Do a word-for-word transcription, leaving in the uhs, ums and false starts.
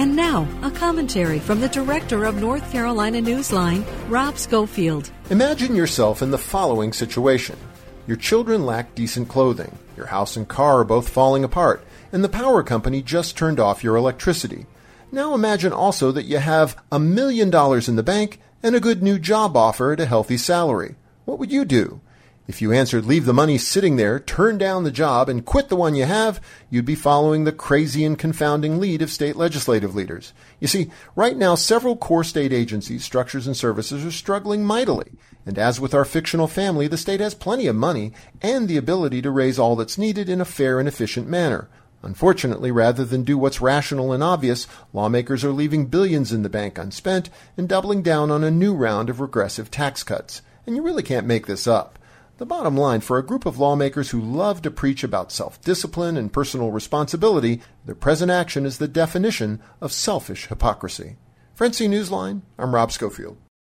And now, a commentary from the director of North Carolina Newsline, Rob Schofield. Imagine yourself in the following situation. Your children lack decent clothing, your house and car are both falling apart, and the power company just turned off your electricity. Now imagine also that you have a million dollars in the bank and a good new job offer at a healthy salary. What would you do? If you answered leave the money sitting there, turn down the job, and quit the one you have, you'd be following the crazy and confounding lead of state legislative leaders. You see, right now several core state agencies, structures, and services are struggling mightily. And as with our fictional family, the state has plenty of money and the ability to raise all that's needed in a fair and efficient manner. Unfortunately, rather than do what's rational and obvious, lawmakers are leaving billions in the bank unspent and doubling down on a new round of regressive tax cuts. And you really can't make this up. The bottom line, for a group of lawmakers who love to preach about self-discipline and personal responsibility, their present action is the definition of selfish hypocrisy. For N C Newsline, I'm Rob Schofield.